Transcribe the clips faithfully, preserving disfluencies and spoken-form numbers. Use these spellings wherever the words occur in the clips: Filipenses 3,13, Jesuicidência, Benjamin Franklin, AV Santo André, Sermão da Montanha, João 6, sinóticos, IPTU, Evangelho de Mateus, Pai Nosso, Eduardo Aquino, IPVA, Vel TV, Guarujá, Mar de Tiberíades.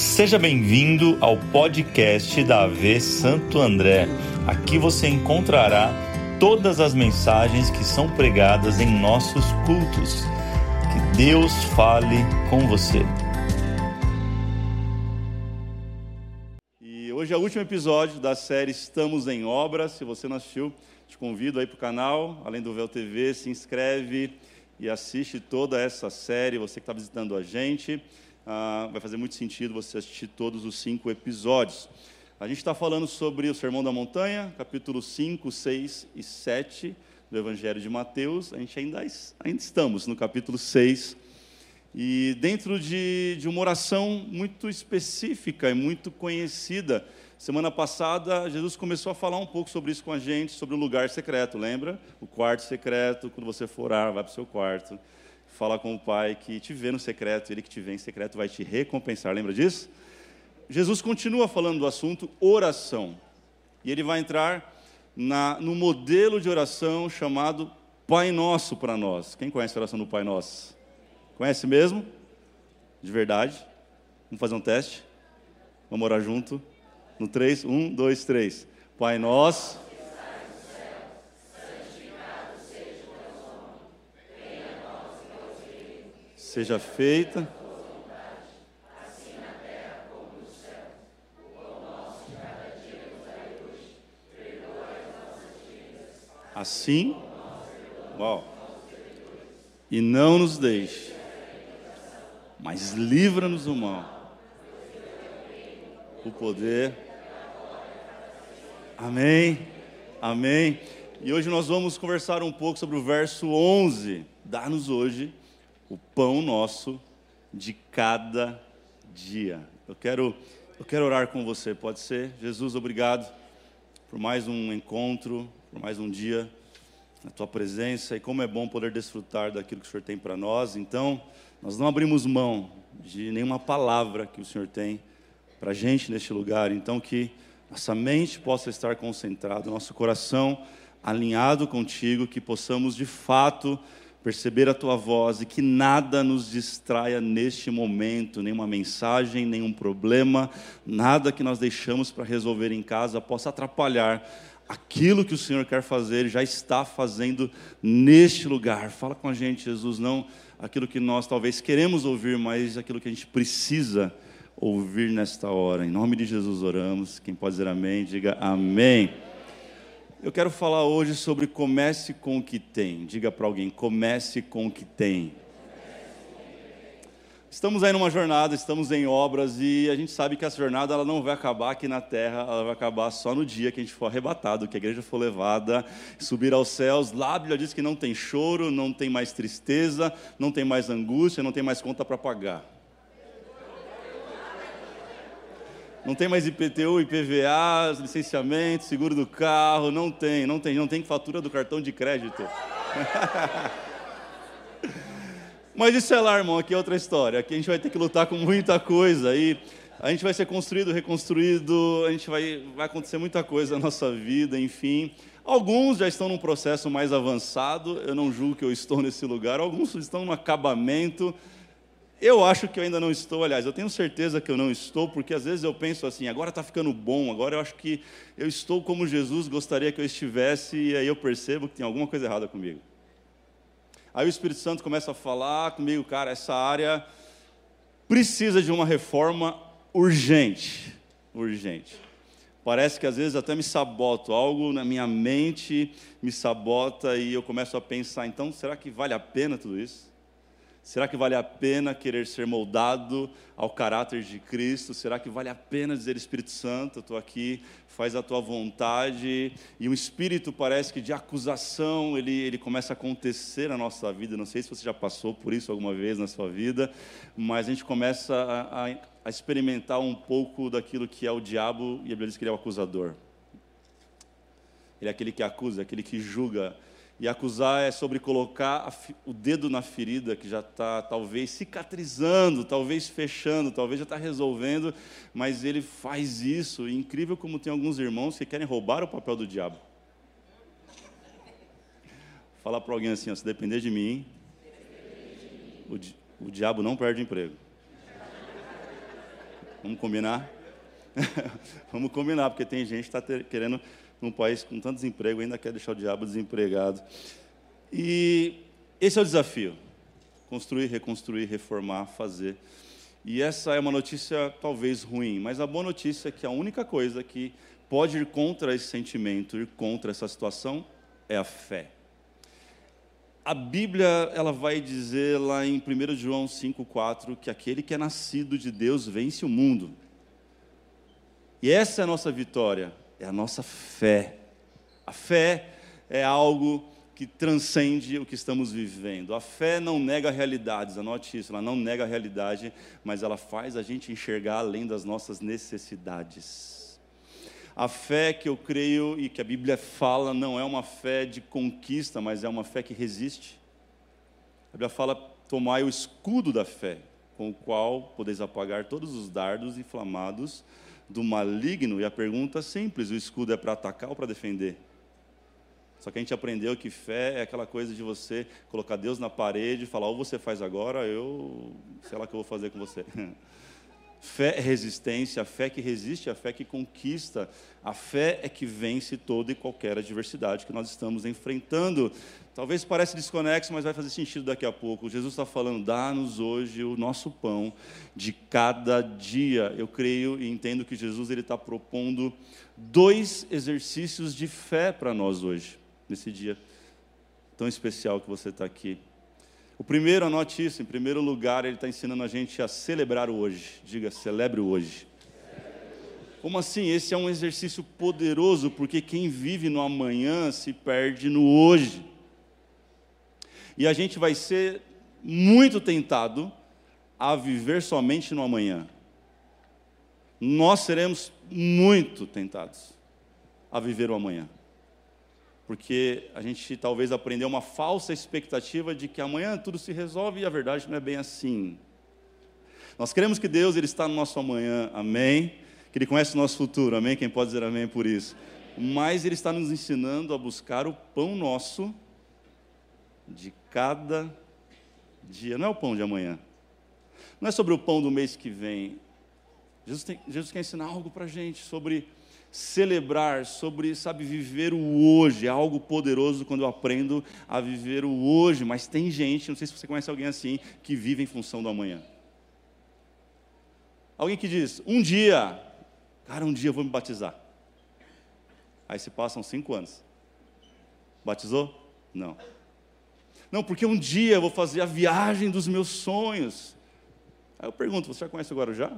Seja bem-vindo ao podcast da A V Santo André. Aqui você encontrará todas as mensagens que são pregadas em nossos cultos. Que Deus fale com você. E hoje é o último episódio da série Estamos em Obra. Se você não assistiu, te convido aí para o canal, além do Vel T V, se inscreve e assiste toda essa série. Você que está visitando a gente... Ah, vai fazer muito sentido você assistir todos os cinco episódios. A gente está falando sobre o Sermão da Montanha, capítulo cinco, seis e sete do Evangelho de Mateus. A gente ainda, ainda estamos no capítulo seis. E dentro de, de uma oração muito específica e muito conhecida. Semana passada, Jesus começou a falar um pouco sobre isso com a gente, sobre o lugar secreto, lembra? O quarto secreto, quando você for orar, vai para o seu quarto. Fala com o Pai que te vê no secreto, Ele que te vê em secreto vai te recompensar, lembra disso? Jesus continua falando do assunto oração, e Ele vai entrar na, no modelo de oração chamado Pai Nosso para nós. Quem conhece a oração do Pai Nosso? Conhece mesmo? De verdade? Vamos fazer um teste? Vamos orar junto? No três, um, dois, três. Pai Nosso... Seja feita. Assim na terra como no céu. O pão nosso de cada dia nos dai hoje. Perdoa as nossas dívidas. Assim. Uau. E não nos deixe. Mas livra-nos do mal. O poder. Amém. Amém. E hoje nós vamos conversar um pouco sobre o verso onze. Dá-nos hoje o pão nosso de cada dia. Eu quero, eu quero orar com você, pode ser? Jesus, obrigado por mais um encontro, por mais um dia na Tua presença, e como é bom poder desfrutar daquilo que o Senhor tem para nós. Então, nós não abrimos mão de nenhuma palavra que o Senhor tem para a gente neste lugar. Então, que nossa mente possa estar concentrada, nosso coração alinhado contigo, que possamos, de fato, perceber a Tua voz e que nada nos distraia neste momento, nenhuma mensagem, nenhum problema, nada que nós deixamos para resolver em casa possa atrapalhar aquilo que o Senhor quer fazer e já está fazendo neste lugar. Fala com a gente, Jesus, não aquilo que nós talvez queremos ouvir, mas aquilo que a gente precisa ouvir nesta hora. Em nome de Jesus oramos, quem pode dizer amém, diga amém. Eu quero falar hoje sobre comece com o que tem. Diga para alguém, comece com o que tem. Estamos aí numa jornada, estamos em obras, e a gente sabe que essa jornada ela não vai acabar aqui na terra, ela vai acabar só no dia que a gente for arrebatado, que a igreja for levada, subir aos céus. Lá a Bíblia diz que não tem choro, não tem mais tristeza, não tem mais angústia, não tem mais conta para pagar. Não tem mais I P T U, I P V A, licenciamento, seguro do carro, não tem, não tem, não tem fatura do cartão de crédito. Mas isso é lá, irmão, aqui é outra história, aqui a gente vai ter que lutar com muita coisa, e a gente vai ser construído, reconstruído, a gente vai, vai acontecer muita coisa na nossa vida, enfim. Alguns já estão num processo mais avançado, eu não julgo que eu estou nesse lugar, alguns estão no acabamento. Eu acho que eu ainda não estou, aliás, eu tenho certeza que eu não estou, porque às vezes eu penso assim, agora está ficando bom, agora eu acho que eu estou como Jesus gostaria que eu estivesse, e aí eu percebo que tem alguma coisa errada comigo. Aí o Espírito Santo começa a falar comigo, cara, essa área precisa de uma reforma urgente, urgente. Parece que às vezes até me saboto, algo na minha mente me sabota, e eu começo a pensar, então, será que vale a pena tudo isso? Será que vale a pena querer ser moldado ao caráter de Cristo? Será que vale a pena dizer, Espírito Santo, eu estou aqui, faz a Tua vontade? E um espírito parece que de acusação, ele, ele começa a acontecer na nossa vida. Não sei se você já passou por isso alguma vez na sua vida, mas a gente começa a, a, a experimentar um pouco daquilo que é o diabo, e a Bíblia diz que ele é o acusador. Ele é aquele que acusa, aquele que julga. E acusar é sobre colocar o dedo na ferida que já está talvez cicatrizando, talvez fechando, talvez já está resolvendo, mas ele faz isso. E incrível como tem alguns irmãos que querem roubar o papel do diabo. Fala para alguém assim, ó, se depender de mim, o, di- o diabo não perde emprego. Vamos combinar? Vamos combinar, porque tem gente que está querendo, num país com tanto desemprego, ainda quer deixar o diabo desempregado. E esse é o desafio. Construir, reconstruir, reformar, fazer. E essa é uma notícia talvez ruim, mas a boa notícia é que a única coisa que pode ir contra esse sentimento, ir contra essa situação, é a fé. A Bíblia, ela vai dizer lá em primeiro João cinco, quatro, que aquele que é nascido de Deus vence o mundo. E essa é a nossa vitória, é a nossa fé. A fé é algo que transcende o que estamos vivendo. A fé não nega realidades, anote isso, ela não nega a realidade, mas ela faz a gente enxergar além das nossas necessidades. A fé que eu creio e que a Bíblia fala não é uma fé de conquista, mas é uma fé que resiste. A Bíblia fala, tomai o escudo da fé, com o qual podeis apagar todos os dardos inflamados do maligno. E a pergunta é simples, o escudo é para atacar ou para defender? Só que a gente aprendeu que fé é aquela coisa de você colocar Deus na parede e falar, ou você faz agora, eu sei lá o que eu vou fazer com você. Fé é resistência, a fé que resiste, a fé que conquista. A fé é que vence toda e qualquer adversidade que nós estamos enfrentando. Talvez pareça desconexo, mas vai fazer sentido daqui a pouco. Jesus está falando, dá-nos hoje o nosso pão de cada dia. Eu creio e entendo que Jesus ele está propondo dois exercícios de fé para nós hoje, nesse dia tão especial que você está aqui. O primeiro, anote isso, em primeiro lugar, ele está ensinando a gente a celebrar o hoje. Diga, celebre o hoje. Como assim? Esse é um exercício poderoso, porque quem vive no amanhã se perde no hoje. E a gente vai ser muito tentado a viver somente no amanhã. Nós seremos muito tentados a viver o amanhã. Porque a gente talvez aprendeu uma falsa expectativa de que amanhã tudo se resolve e a verdade não é bem assim. Nós queremos que Deus ele está no nosso amanhã, amém? Que Ele conhece o nosso futuro, amém? Quem pode dizer amém por isso? Mas Ele está nos ensinando a buscar o pão nosso de cada dia. Não é o pão de amanhã. Não é sobre o pão do mês que vem. Jesus, tem, Jesus quer ensinar algo para a gente sobre celebrar, sobre, sabe, viver o hoje. É algo poderoso quando eu aprendo a viver o hoje, mas tem gente, não sei se você conhece alguém assim, que vive em função do amanhã. Alguém que diz, um dia, cara, um dia eu vou me batizar. Aí se passam cinco anos. Batizou? Não. Não, porque um dia eu vou fazer a viagem dos meus sonhos. Aí eu pergunto, você já conhece o Guarujá?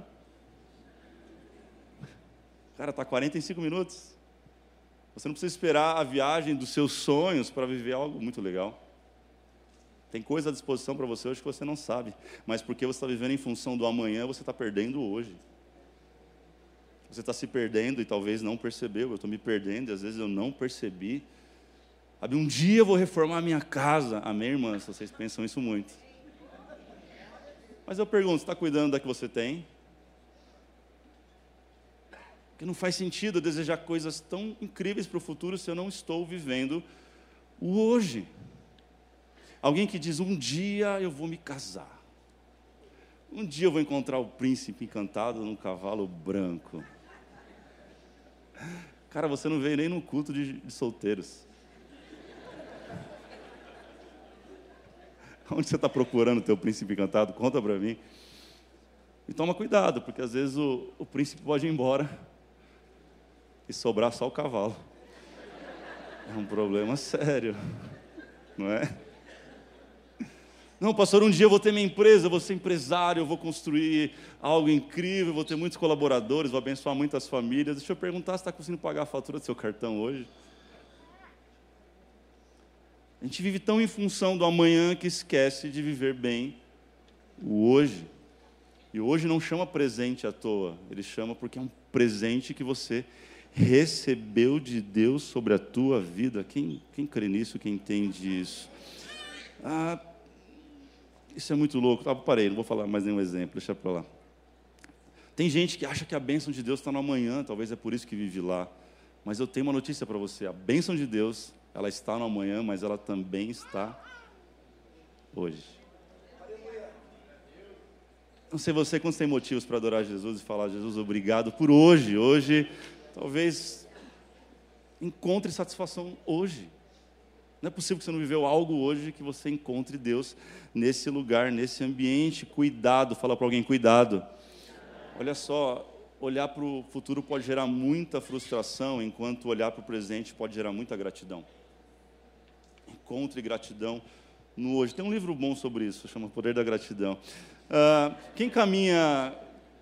Cara, está quarenta e cinco minutos. Você não precisa esperar a viagem dos seus sonhos para viver algo muito legal. Tem coisa à disposição para você hoje que você não sabe. Mas porque você está vivendo em função do amanhã, você está perdendo hoje. Você está se perdendo e talvez não percebeu. Eu estou me perdendo e às vezes eu não percebi. Sabe, um dia eu vou reformar a minha casa. Amém, irmã? Vocês pensam isso muito. Mas eu pergunto, você está cuidando da que você tem? Porque não faz sentido eu desejar coisas tão incríveis para o futuro se eu não estou vivendo o hoje. Alguém que diz, um dia eu vou me casar. Um dia eu vou encontrar o príncipe encantado num cavalo branco. Cara, você não veio nem no culto de, de solteiros. Onde você está procurando o teu príncipe encantado? Conta para mim. E toma cuidado, porque às vezes o, o príncipe pode ir embora e sobrar só o cavalo. É um problema sério, não é? Não, pastor, um dia eu vou ter minha empresa, eu vou ser empresário, eu vou construir algo incrível, vou ter muitos colaboradores, vou abençoar muitas famílias. Deixa eu perguntar, você está conseguindo pagar a fatura do seu cartão hoje? A gente vive tão em função do amanhã que esquece de viver bem o hoje. E hoje não chama presente à toa, ele chama porque é um presente que você recebeu de Deus sobre a tua vida. Quem, quem crê nisso, quem entende isso? Ah, isso é muito louco. Ah, parei, não vou falar mais nenhum exemplo, deixa para lá. Tem gente que acha que a bênção de Deus está no amanhã, talvez é por isso que vive lá. Mas eu tenho uma notícia para você, a bênção de Deus... ela está no amanhã, mas ela também está hoje. Não sei você, quando tem motivos para adorar Jesus e falar, Jesus, obrigado por hoje. Hoje, talvez, encontre satisfação hoje. Não é possível que você não viveu algo hoje que você encontre Deus nesse lugar, nesse ambiente. Cuidado, fala para alguém, cuidado. Olha só, olhar para o futuro pode gerar muita frustração, enquanto olhar para o presente pode gerar muita gratidão. Encontre gratidão no hoje. Tem um livro bom sobre isso, chama O Poder da Gratidão. Uh, quem caminha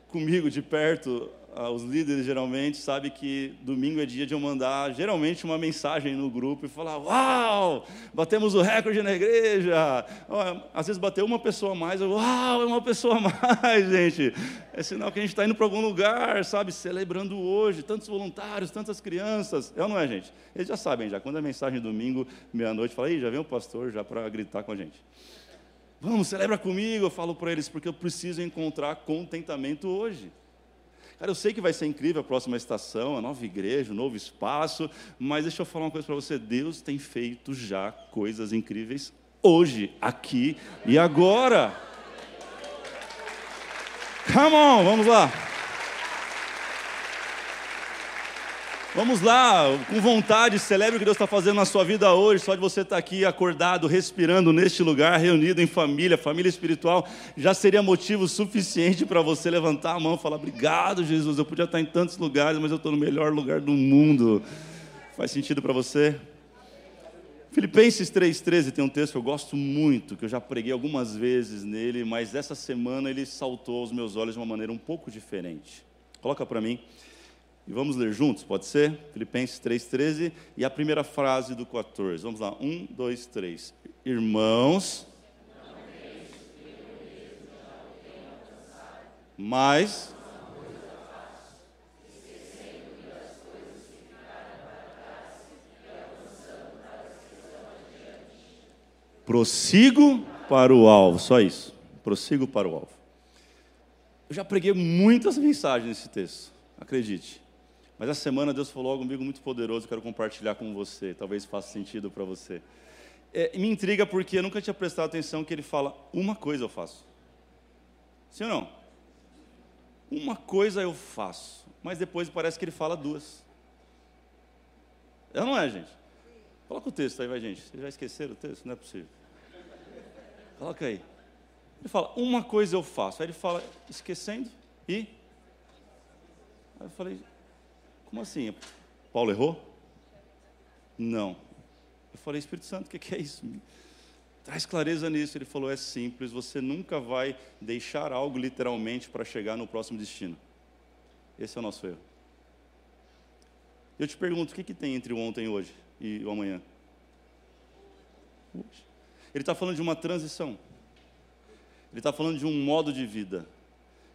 comigo de perto, uh, os líderes geralmente, sabe que domingo é dia de eu mandar geralmente uma mensagem no grupo e falar, uau, batemos o recorde na igreja. Uh, às vezes bateu uma pessoa a mais, eu, uau, é uma pessoa a mais, gente. É sinal que a gente está indo para algum lugar, sabe, celebrando hoje, tantos voluntários, tantas crianças. É ou não é, gente? Eles já sabem, já, quando é mensagem domingo, meia-noite, fala, ih, já vem o pastor já para gritar com a gente. Vamos, celebra comigo, eu falo para eles, porque eu preciso encontrar contentamento hoje. Cara, eu sei que vai ser incrível a próxima estação, a nova igreja, o novo espaço, mas deixa eu falar uma coisa para você, Deus tem feito já coisas incríveis hoje, aqui e agora. Come on, vamos lá. Vamos lá, com vontade, celebre o que Deus está fazendo na sua vida hoje, só de você estar aqui acordado, respirando neste lugar, reunido em família, família espiritual, já seria motivo suficiente para você levantar a mão e falar, obrigado Jesus, eu podia estar em tantos lugares, mas eu estou no melhor lugar do mundo. Faz sentido para você? Filipenses três, treze tem um texto que eu gosto muito, que eu já preguei algumas vezes nele, mas essa semana ele saltou aos meus olhos de uma maneira um pouco diferente. Coloca para mim. E vamos ler juntos, pode ser? Filipenses três, treze e a primeira frase do quatorze. Vamos lá, um, dois, três. Irmãos, mas prossigo para o alvo, só isso, prossigo para o alvo. Eu já preguei muitas mensagens nesse texto, acredite. Mas essa semana Deus falou algo comigo muito poderoso, quero compartilhar com você, talvez faça sentido para você. É, me intriga porque eu nunca tinha prestado atenção que ele fala, uma coisa eu faço. Sim ou não? Uma coisa eu faço, mas depois parece que ele fala duas. É ou não é, gente? Coloca o texto aí, vai, gente. Vocês já esqueceram o texto? Não é possível. Coloca aí. Ele fala, uma coisa eu faço. Aí ele fala, esquecendo e... Aí eu falei... Como assim? Paulo errou? Não. Eu falei, Espírito Santo, o que, que é isso? Traz clareza nisso. Ele falou, é simples, você nunca vai deixar algo literalmente para chegar no próximo destino. Esse é o nosso erro. Eu te pergunto, o que, que tem entre o ontem e hoje? E o amanhã? Hoje. Ele está falando de uma transição. Ele está falando de um modo de vida.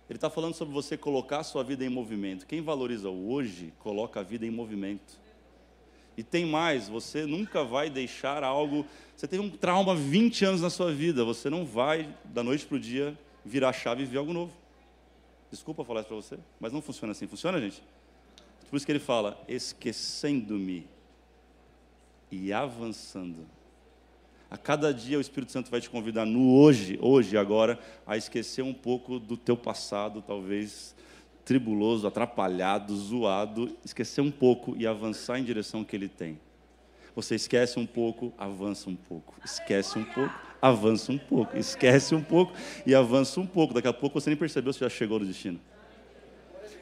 Ele está falando sobre você colocar a sua vida em movimento. Quem valoriza o hoje, coloca a vida em movimento. E tem mais, você nunca vai deixar algo... Você teve um trauma vinte anos na sua vida, você não vai, da noite para o dia, virar a chave e ver algo novo. Desculpa falar isso para você, mas não funciona assim. Funciona, gente? Por isso que ele fala, esquecendo-me e avançando. A cada dia o Espírito Santo vai te convidar no hoje, hoje, agora, a esquecer um pouco do teu passado, talvez tribuloso, atrapalhado, zoado, esquecer um pouco e avançar em direção que Ele tem. Você esquece um pouco, avança um pouco, esquece um pouco, avança um pouco, esquece um pouco e avança um pouco. Daqui a pouco você nem percebeu se já chegou no destino.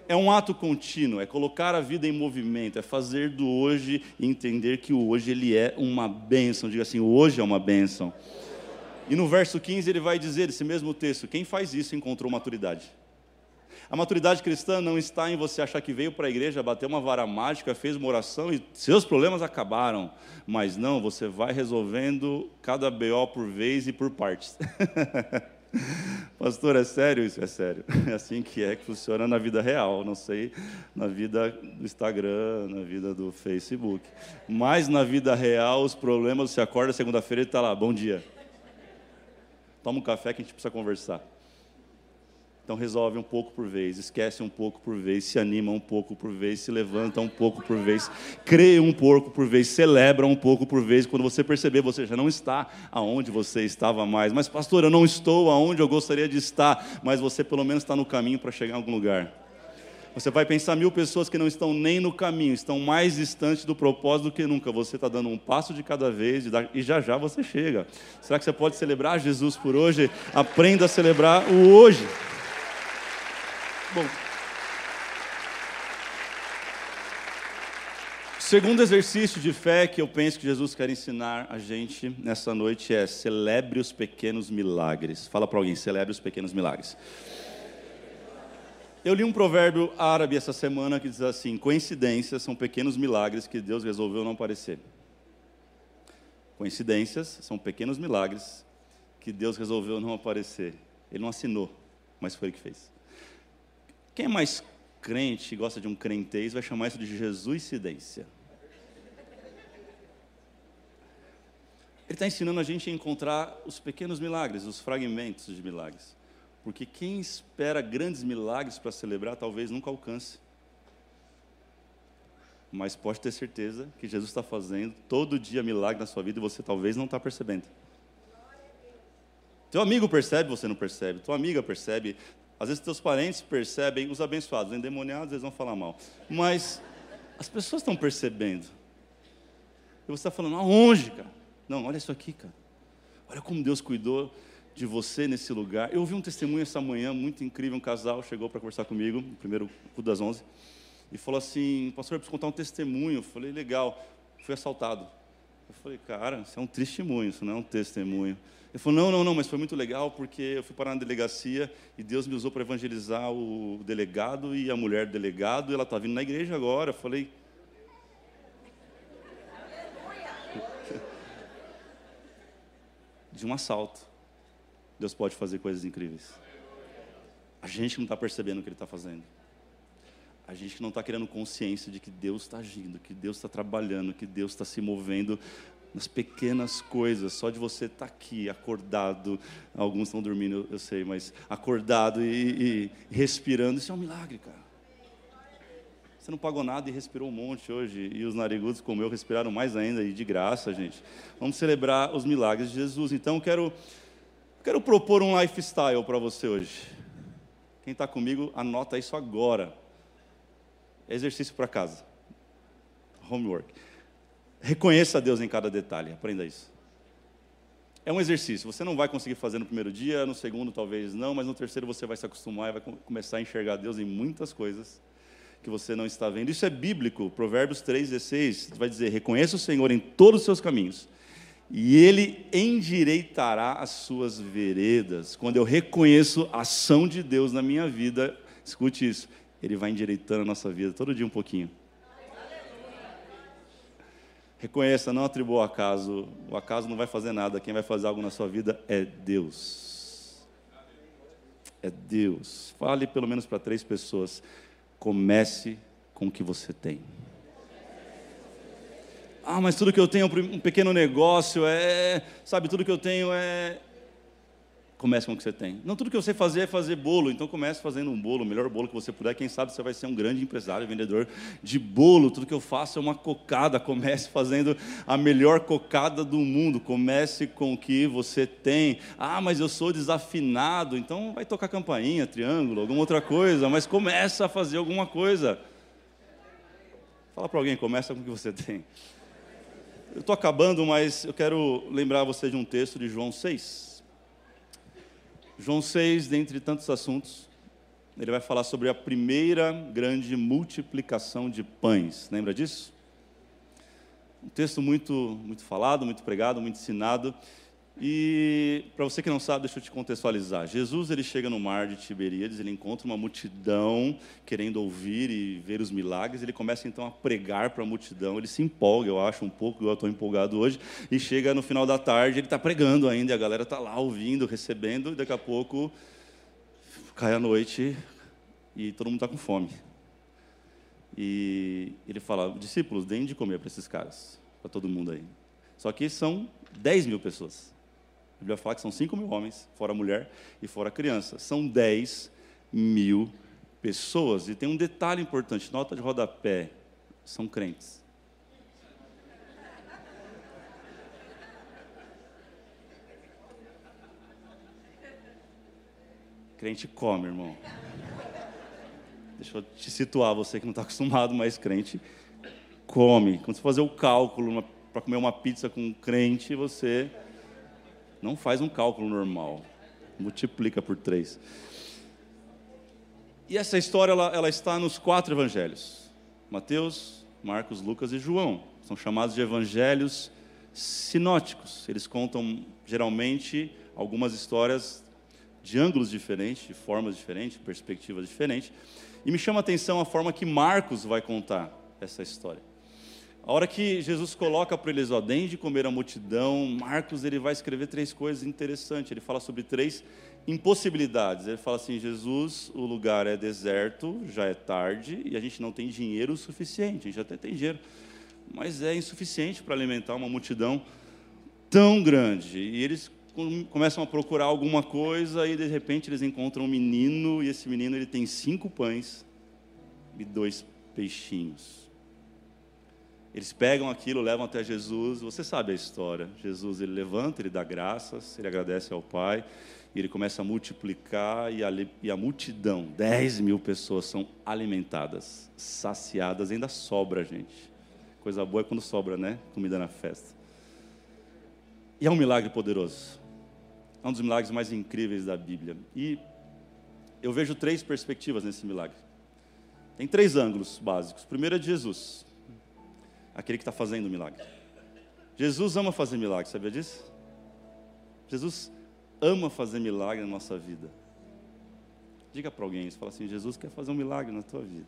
É um ato contínuo, é colocar a vida em movimento, é fazer do hoje e entender que o hoje ele é uma bênção. Diga assim, hoje é uma bênção. E no verso quinze ele vai dizer, esse mesmo texto, quem faz isso encontrou maturidade. A maturidade cristã não está em você achar que veio para a igreja, bateu uma vara mágica, fez uma oração e seus problemas acabaram. Mas não, você vai resolvendo cada B O por vez e por partes. Pastor, é sério isso? É sério. É assim que é que funciona na vida real, não sei, na vida do Instagram, na vida do Facebook. Mas na vida real, os problemas, você acorda segunda-feira e está lá, bom dia. Toma um café que a gente precisa conversar. Então resolve um pouco por vez, esquece um pouco por vez, se anima um pouco por vez, se levanta um pouco por vez, crê um pouco por vez, celebra um pouco por vez. Quando você perceber, você já não está aonde você estava mais. Mas pastor, eu não estou aonde eu gostaria de estar, mas você pelo menos está no caminho para chegar em algum lugar. Você vai pensar mil pessoas que não estão nem no caminho, estão mais distantes do propósito do que nunca. Você está dando um passo de cada vez e já já você chega. Será que você pode celebrar Jesus por hoje? Aprenda a celebrar o hoje. Bom, o segundo exercício de fé que eu penso que Jesus quer ensinar a gente nessa noite é: celebre os pequenos milagres. Fala para alguém, celebre os pequenos milagres. Eu li um provérbio árabe essa semana que diz assim: coincidências são pequenos milagres que Deus resolveu não aparecer. Coincidências são pequenos milagres que Deus resolveu não aparecer. Ele não assinou, mas foi ele que fez. Quem é mais crente e gosta de um crentez vai chamar isso de Jesuicidência. Ele está ensinando a gente a encontrar os pequenos milagres, os fragmentos de milagres. Porque quem espera grandes milagres para celebrar, talvez nunca alcance. Mas pode ter certeza que Jesus está fazendo todo dia milagre na sua vida e você talvez não está percebendo. Teu amigo percebe, você não percebe. Tua amiga percebe. Às vezes teus parentes percebem, os abençoados, os endemoniados, eles vão falar mal. Mas as pessoas estão percebendo. E você está falando, aonde, cara? Não, olha isso aqui, cara. Olha como Deus cuidou de você nesse lugar. Eu ouvi um testemunho essa manhã, muito incrível, um casal chegou para conversar comigo, no primeiro culto das onze, e falou assim, pastor, eu preciso contar um testemunho. Eu falei, legal, fui assaltado. Eu falei, cara, isso é um tristemunho, isso não é um testemunho. Ele falou, não, não, não, mas foi muito legal, porque eu fui parar na delegacia e Deus me usou para evangelizar o delegado e a mulher do delegado, e ela está vindo na igreja agora. Eu falei... De um assalto, Deus pode fazer coisas incríveis. A gente não está percebendo o que Ele está fazendo. A gente não está criando consciência de que Deus está agindo, que Deus está trabalhando, que Deus está se movendo nas pequenas coisas. Só de você estar tá aqui, acordado, alguns estão dormindo, eu sei, mas acordado e, e respirando, isso é um milagre, cara. Você não pagou nada e respirou um monte hoje, e os narigudos como eu respiraram mais ainda, e de graça, gente. Vamos celebrar os milagres de Jesus. Então, eu quero, quero propor um lifestyle para você hoje. Quem está comigo, anota isso agora. É exercício para casa, homework. Reconheça a Deus em cada detalhe, aprenda isso. É um exercício, você não vai conseguir fazer no primeiro dia, no segundo talvez não, mas no terceiro você vai se acostumar e vai começar a enxergar Deus em muitas coisas que você não está vendo. Isso é bíblico, Provérbios três, dezesseis, vai dizer, reconheça o Senhor em todos os seus caminhos, e Ele endireitará as suas veredas. Quando eu reconheço a ação de Deus na minha vida, escute isso, Ele vai endireitando a nossa vida, todo dia um pouquinho. Reconheça, não atribua o acaso. O acaso não vai fazer nada. Quem vai fazer algo na sua vida é Deus. É Deus. Fale pelo menos para três pessoas. Comece com o que você tem. Ah, mas tudo que eu tenho é um pequeno negócio. É, sabe, tudo que eu tenho é... Comece com o que você tem. Não tudo que eu sei fazer é fazer bolo, então comece fazendo um bolo, o melhor bolo que você puder. Quem sabe você vai ser um grande empresário, vendedor de bolo. Tudo que eu faço é uma cocada, comece fazendo a melhor cocada do mundo. Comece com o que você tem. Ah, mas eu sou desafinado, então vai tocar campainha, triângulo, alguma outra coisa, mas começa a fazer alguma coisa. Fala para alguém, começa com o que você tem. Eu estou acabando, mas eu quero lembrar você de um texto de João seis. João seis, dentre tantos assuntos, ele vai falar sobre a primeira grande multiplicação de pães. Lembra disso? Um texto muito, muito falado, muito pregado, muito ensinado. E, para você que não sabe, deixa eu te contextualizar. Jesus, ele chega no Mar de Tiberíades, ele encontra uma multidão querendo ouvir e ver os milagres. Ele começa, então, a pregar para a multidão. Ele se empolga, eu acho, um pouco, eu estou empolgado hoje. E chega no final da tarde, ele está pregando ainda, e a galera está lá ouvindo, recebendo. E, daqui a pouco, cai a noite e todo mundo está com fome. E ele fala, discípulos, deem de comer para esses caras, para todo mundo aí. Só que são dez mil pessoas. A Bíblia fala que são cinco mil homens, fora mulher e fora criança. São dez mil pessoas. E tem um detalhe importante, nota de rodapé, são crentes. Crente come, irmão. Deixa eu te situar, você que não está acostumado, mas crente come. Quando você fazer o cálculo para comer uma pizza com um crente, você não faz um cálculo normal. Multiplica por três. E essa história ela, ela está nos quatro evangelhos. Mateus, Marcos, Lucas e João. São chamados de evangelhos sinóticos. Eles contam, geralmente, algumas histórias de ângulos diferentes, de formas diferentes, de perspectivas diferentes. E me chama a atenção a forma que Marcos vai contar essa história. A hora que Jesus coloca para eles, ó, deem de comer a multidão, Marcos ele vai escrever três coisas interessantes. Ele fala sobre três impossibilidades. Ele fala assim, Jesus, o lugar é deserto, já é tarde, e a gente não tem dinheiro o suficiente. A gente até tem dinheiro, mas é insuficiente para alimentar uma multidão tão grande. E eles começam a procurar alguma coisa e, de repente, eles encontram um menino, e esse menino ele tem cinco pães e dois peixinhos. Eles pegam aquilo, levam até Jesus, você sabe a história. Jesus ele levanta, ele dá graças, ele agradece ao Pai, e ele começa a multiplicar, e a, e a multidão, dez mil pessoas são alimentadas, saciadas, ainda sobra, gente. Coisa boa é quando sobra, né? Comida na festa. E é um milagre poderoso. É um dos milagres mais incríveis da Bíblia. E eu vejo três perspectivas nesse milagre. Tem três ângulos básicos. O primeiro é de Jesus, aquele que está fazendo o milagre. Jesus ama fazer milagre, sabia disso? Jesus ama fazer milagre na nossa vida. Diga para alguém isso, fala assim, Jesus quer fazer um milagre na tua vida.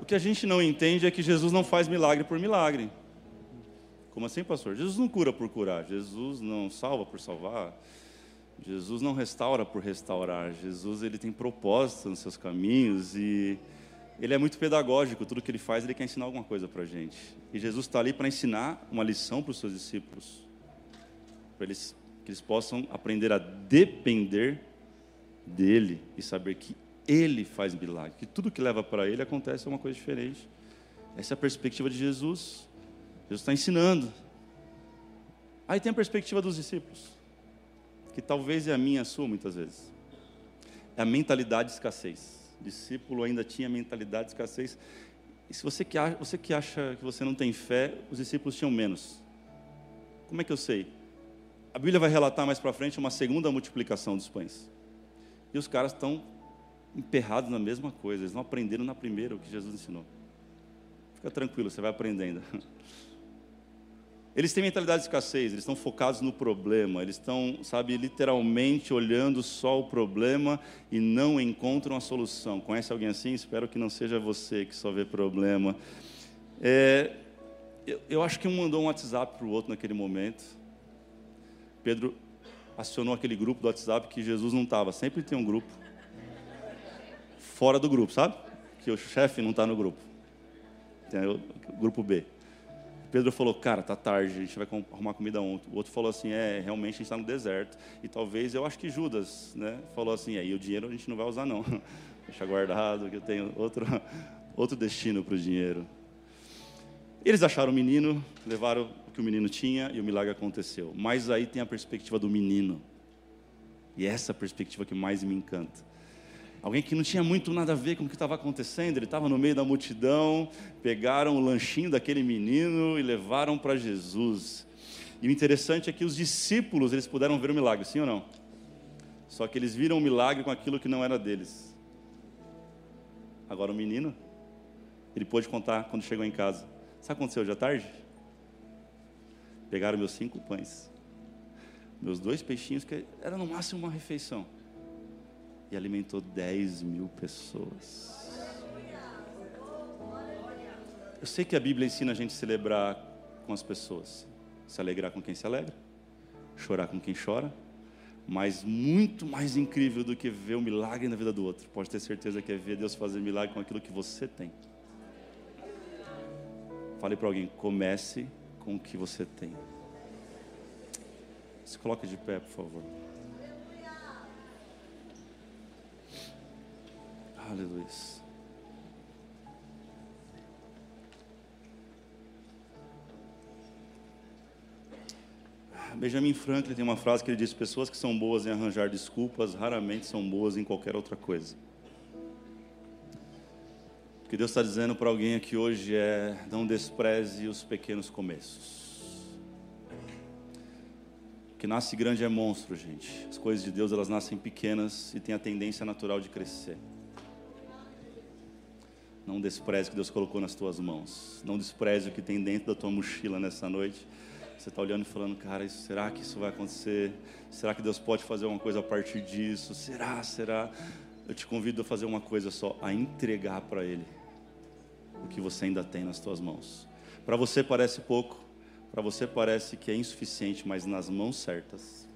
O que a gente não entende é que Jesus não faz milagre por milagre. Como assim, pastor? Jesus não cura por curar, Jesus não salva por salvar, Jesus não restaura por restaurar, Jesus ele tem propósito nos seus caminhos e ele é muito pedagógico, tudo que ele faz ele quer ensinar alguma coisa para a gente. E Jesus está ali para ensinar uma lição para os seus discípulos, para eles, que eles possam aprender a depender dele e saber que ele faz milagre, que tudo que leva para ele acontece uma coisa diferente. Essa é a perspectiva de Jesus. Jesus está ensinando. Aí tem a perspectiva dos discípulos, que talvez é a minha, a sua, muitas vezes. É a mentalidade de escassez. O discípulo ainda tinha a mentalidade de escassez. E se você que, acha, você que acha que você não tem fé, os discípulos tinham menos. Como é que eu sei? A Bíblia vai relatar mais para frente uma segunda multiplicação dos pães. E os caras estão emperrados na mesma coisa. Eles não aprenderam na primeira o que Jesus ensinou. Fica tranquilo, você vai aprendendo. Eles têm mentalidade de escassez, eles estão focados no problema, eles estão, sabe, literalmente olhando só o problema e não encontram a solução. Conhece alguém assim? Espero que não seja você que só vê problema. É, eu, eu acho que um mandou um WhatsApp para o outro naquele momento. Pedro acionou aquele grupo do WhatsApp que Jesus não estava. Sempre tem um grupo fora do grupo, sabe? Que o chefe não está no grupo. Tem o grupo B. Pedro falou, cara, tá tarde, a gente vai arrumar comida ontem. O outro falou assim, é, realmente a gente está no deserto. E talvez, eu acho que Judas, né, falou assim, é, e o dinheiro a gente não vai usar não. Deixa guardado, que eu tenho outro, outro destino para o dinheiro. Eles acharam o menino, levaram o que o menino tinha e o milagre aconteceu. Mas aí tem a perspectiva do menino. E essa é a perspectiva que mais me encanta. Alguém que não tinha muito nada a ver com o que estava acontecendo, ele estava no meio da multidão, pegaram o lanchinho daquele menino e levaram para Jesus. E o interessante é que os discípulos, eles puderam ver o milagre, sim ou não? Só que eles viram o milagre com aquilo que não era deles. Agora o menino, ele pôde contar quando chegou em casa. Sabe o que aconteceu hoje à tarde? Pegaram meus cinco pães, meus dois peixinhos, que era no máximo uma refeição. E alimentou dez mil pessoas. Eu sei que a Bíblia ensina a gente a celebrar com as pessoas, se alegrar com quem se alegra, chorar com quem chora, mas muito mais incrível do que ver o milagre na vida do outro, pode ter certeza que é ver Deus fazer milagre com aquilo que você tem. Fale para alguém, comece com o que você tem. Se coloque de pé, por favor. Jesus. Benjamin Franklin tem uma frase que ele diz: pessoas que são boas em arranjar desculpas raramente são boas em qualquer outra coisa. O que Deus está dizendo para alguém aqui hoje é: não despreze os pequenos começos. O que nasce grande é monstro, gente. As coisas de Deus, elas nascem pequenas e têm a tendência natural de crescer. Não despreze o que Deus colocou nas tuas mãos. Não despreze o que tem dentro da tua mochila nessa noite. Você está olhando e falando: cara, isso, será que isso vai acontecer? Será que Deus pode fazer alguma coisa a partir disso? Será, será? Eu te convido a fazer uma coisa só: a entregar para Ele o que você ainda tem nas tuas mãos. Para você parece pouco, para você parece que é insuficiente, mas nas mãos certas,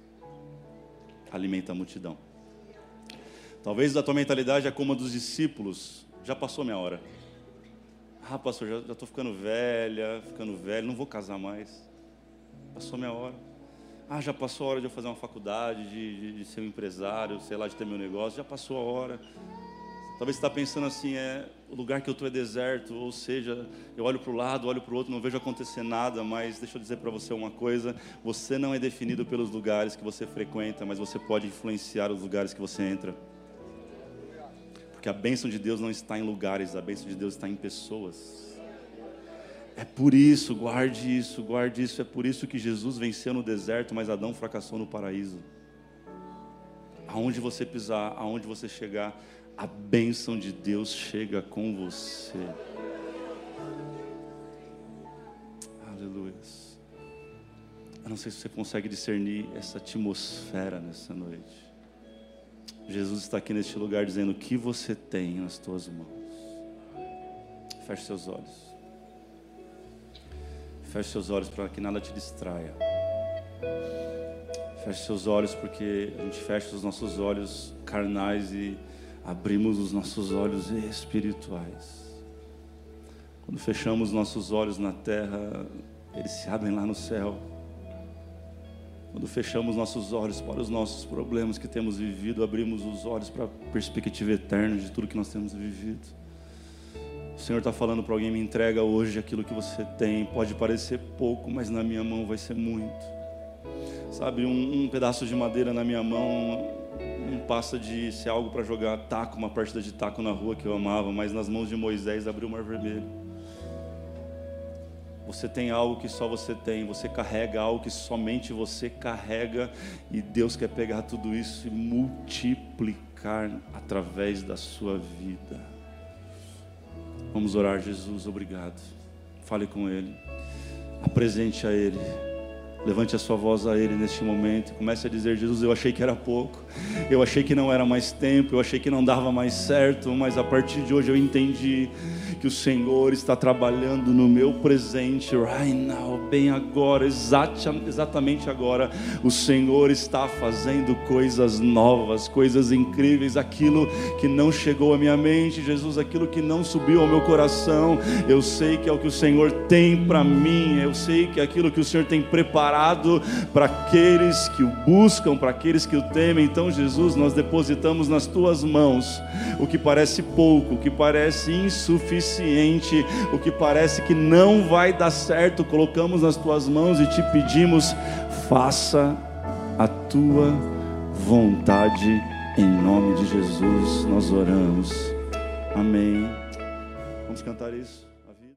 alimenta a multidão. Talvez a tua mentalidade é como a dos discípulos: já passou minha hora. Ah, pastor, já estou ficando velha, ficando velho, não vou casar mais. Passou minha hora. Ah, já passou a hora de eu fazer uma faculdade, de, de, de ser um empresário, sei lá, de ter meu negócio. Já passou a hora. Talvez você está pensando assim: é, o lugar que eu estou é deserto, ou seja, eu olho para o lado, olho para o outro, não vejo acontecer nada. Mas deixa eu dizer para você uma coisa: você não é definido pelos lugares que você frequenta, mas você pode influenciar os lugares que você entra. Porque a bênção de Deus não está em lugares, a bênção de Deus está em pessoas. É por isso, guarde isso, guarde isso, é por isso que Jesus venceu no deserto, mas Adão fracassou no paraíso. Aonde você pisar, aonde você chegar, a bênção de Deus chega com você. Aleluia. Eu não sei se você consegue discernir essa atmosfera nessa noite. Jesus está aqui neste lugar dizendo: o que você tem nas tuas mãos? Feche seus olhos. Feche seus olhos para que nada te distraia. Feche seus olhos, porque a gente fecha os nossos olhos carnais e abrimos os nossos olhos espirituais. Quando fechamos nossos olhos na terra, eles se abrem lá no céu. Quando fechamos nossos olhos para os nossos problemas que temos vivido, abrimos os olhos para a perspectiva eterna de tudo que nós temos vivido. O Senhor está falando para alguém: me entrega hoje aquilo que você tem. Pode parecer pouco, mas na minha mão vai ser muito. Sabe, um, um pedaço de madeira na minha mão não passa de ser algo para jogar taco, uma partida de taco na rua que eu amava, mas nas mãos de Moisés abriu o Mar Vermelho. Você tem algo que só você tem, você carrega algo que somente você carrega, e Deus quer pegar tudo isso e multiplicar através da sua vida. Vamos orar. Jesus, obrigado. Fale com Ele. Apresente a Ele. Levante a sua voz a Ele neste momento. Comece a dizer: Jesus, eu achei que era pouco. Eu achei que não era mais tempo. Eu achei que não dava mais certo. Mas a partir de hoje eu entendi que o Senhor está trabalhando no meu presente. Right now, bem agora, exatamente agora. O Senhor está fazendo coisas novas, coisas incríveis. Aquilo que não chegou à minha mente, Jesus, aquilo que não subiu ao meu coração, eu sei que é o que o Senhor tem para mim. Eu sei que é aquilo que o Senhor tem preparado para aqueles que o buscam, para aqueles que o temem. Então, Jesus, nós depositamos nas tuas mãos o que parece pouco, o que parece insuficiente, o que parece que não vai dar certo, colocamos nas tuas mãos e te pedimos: faça a tua vontade, em nome de Jesus nós oramos, amém. Vamos cantar isso.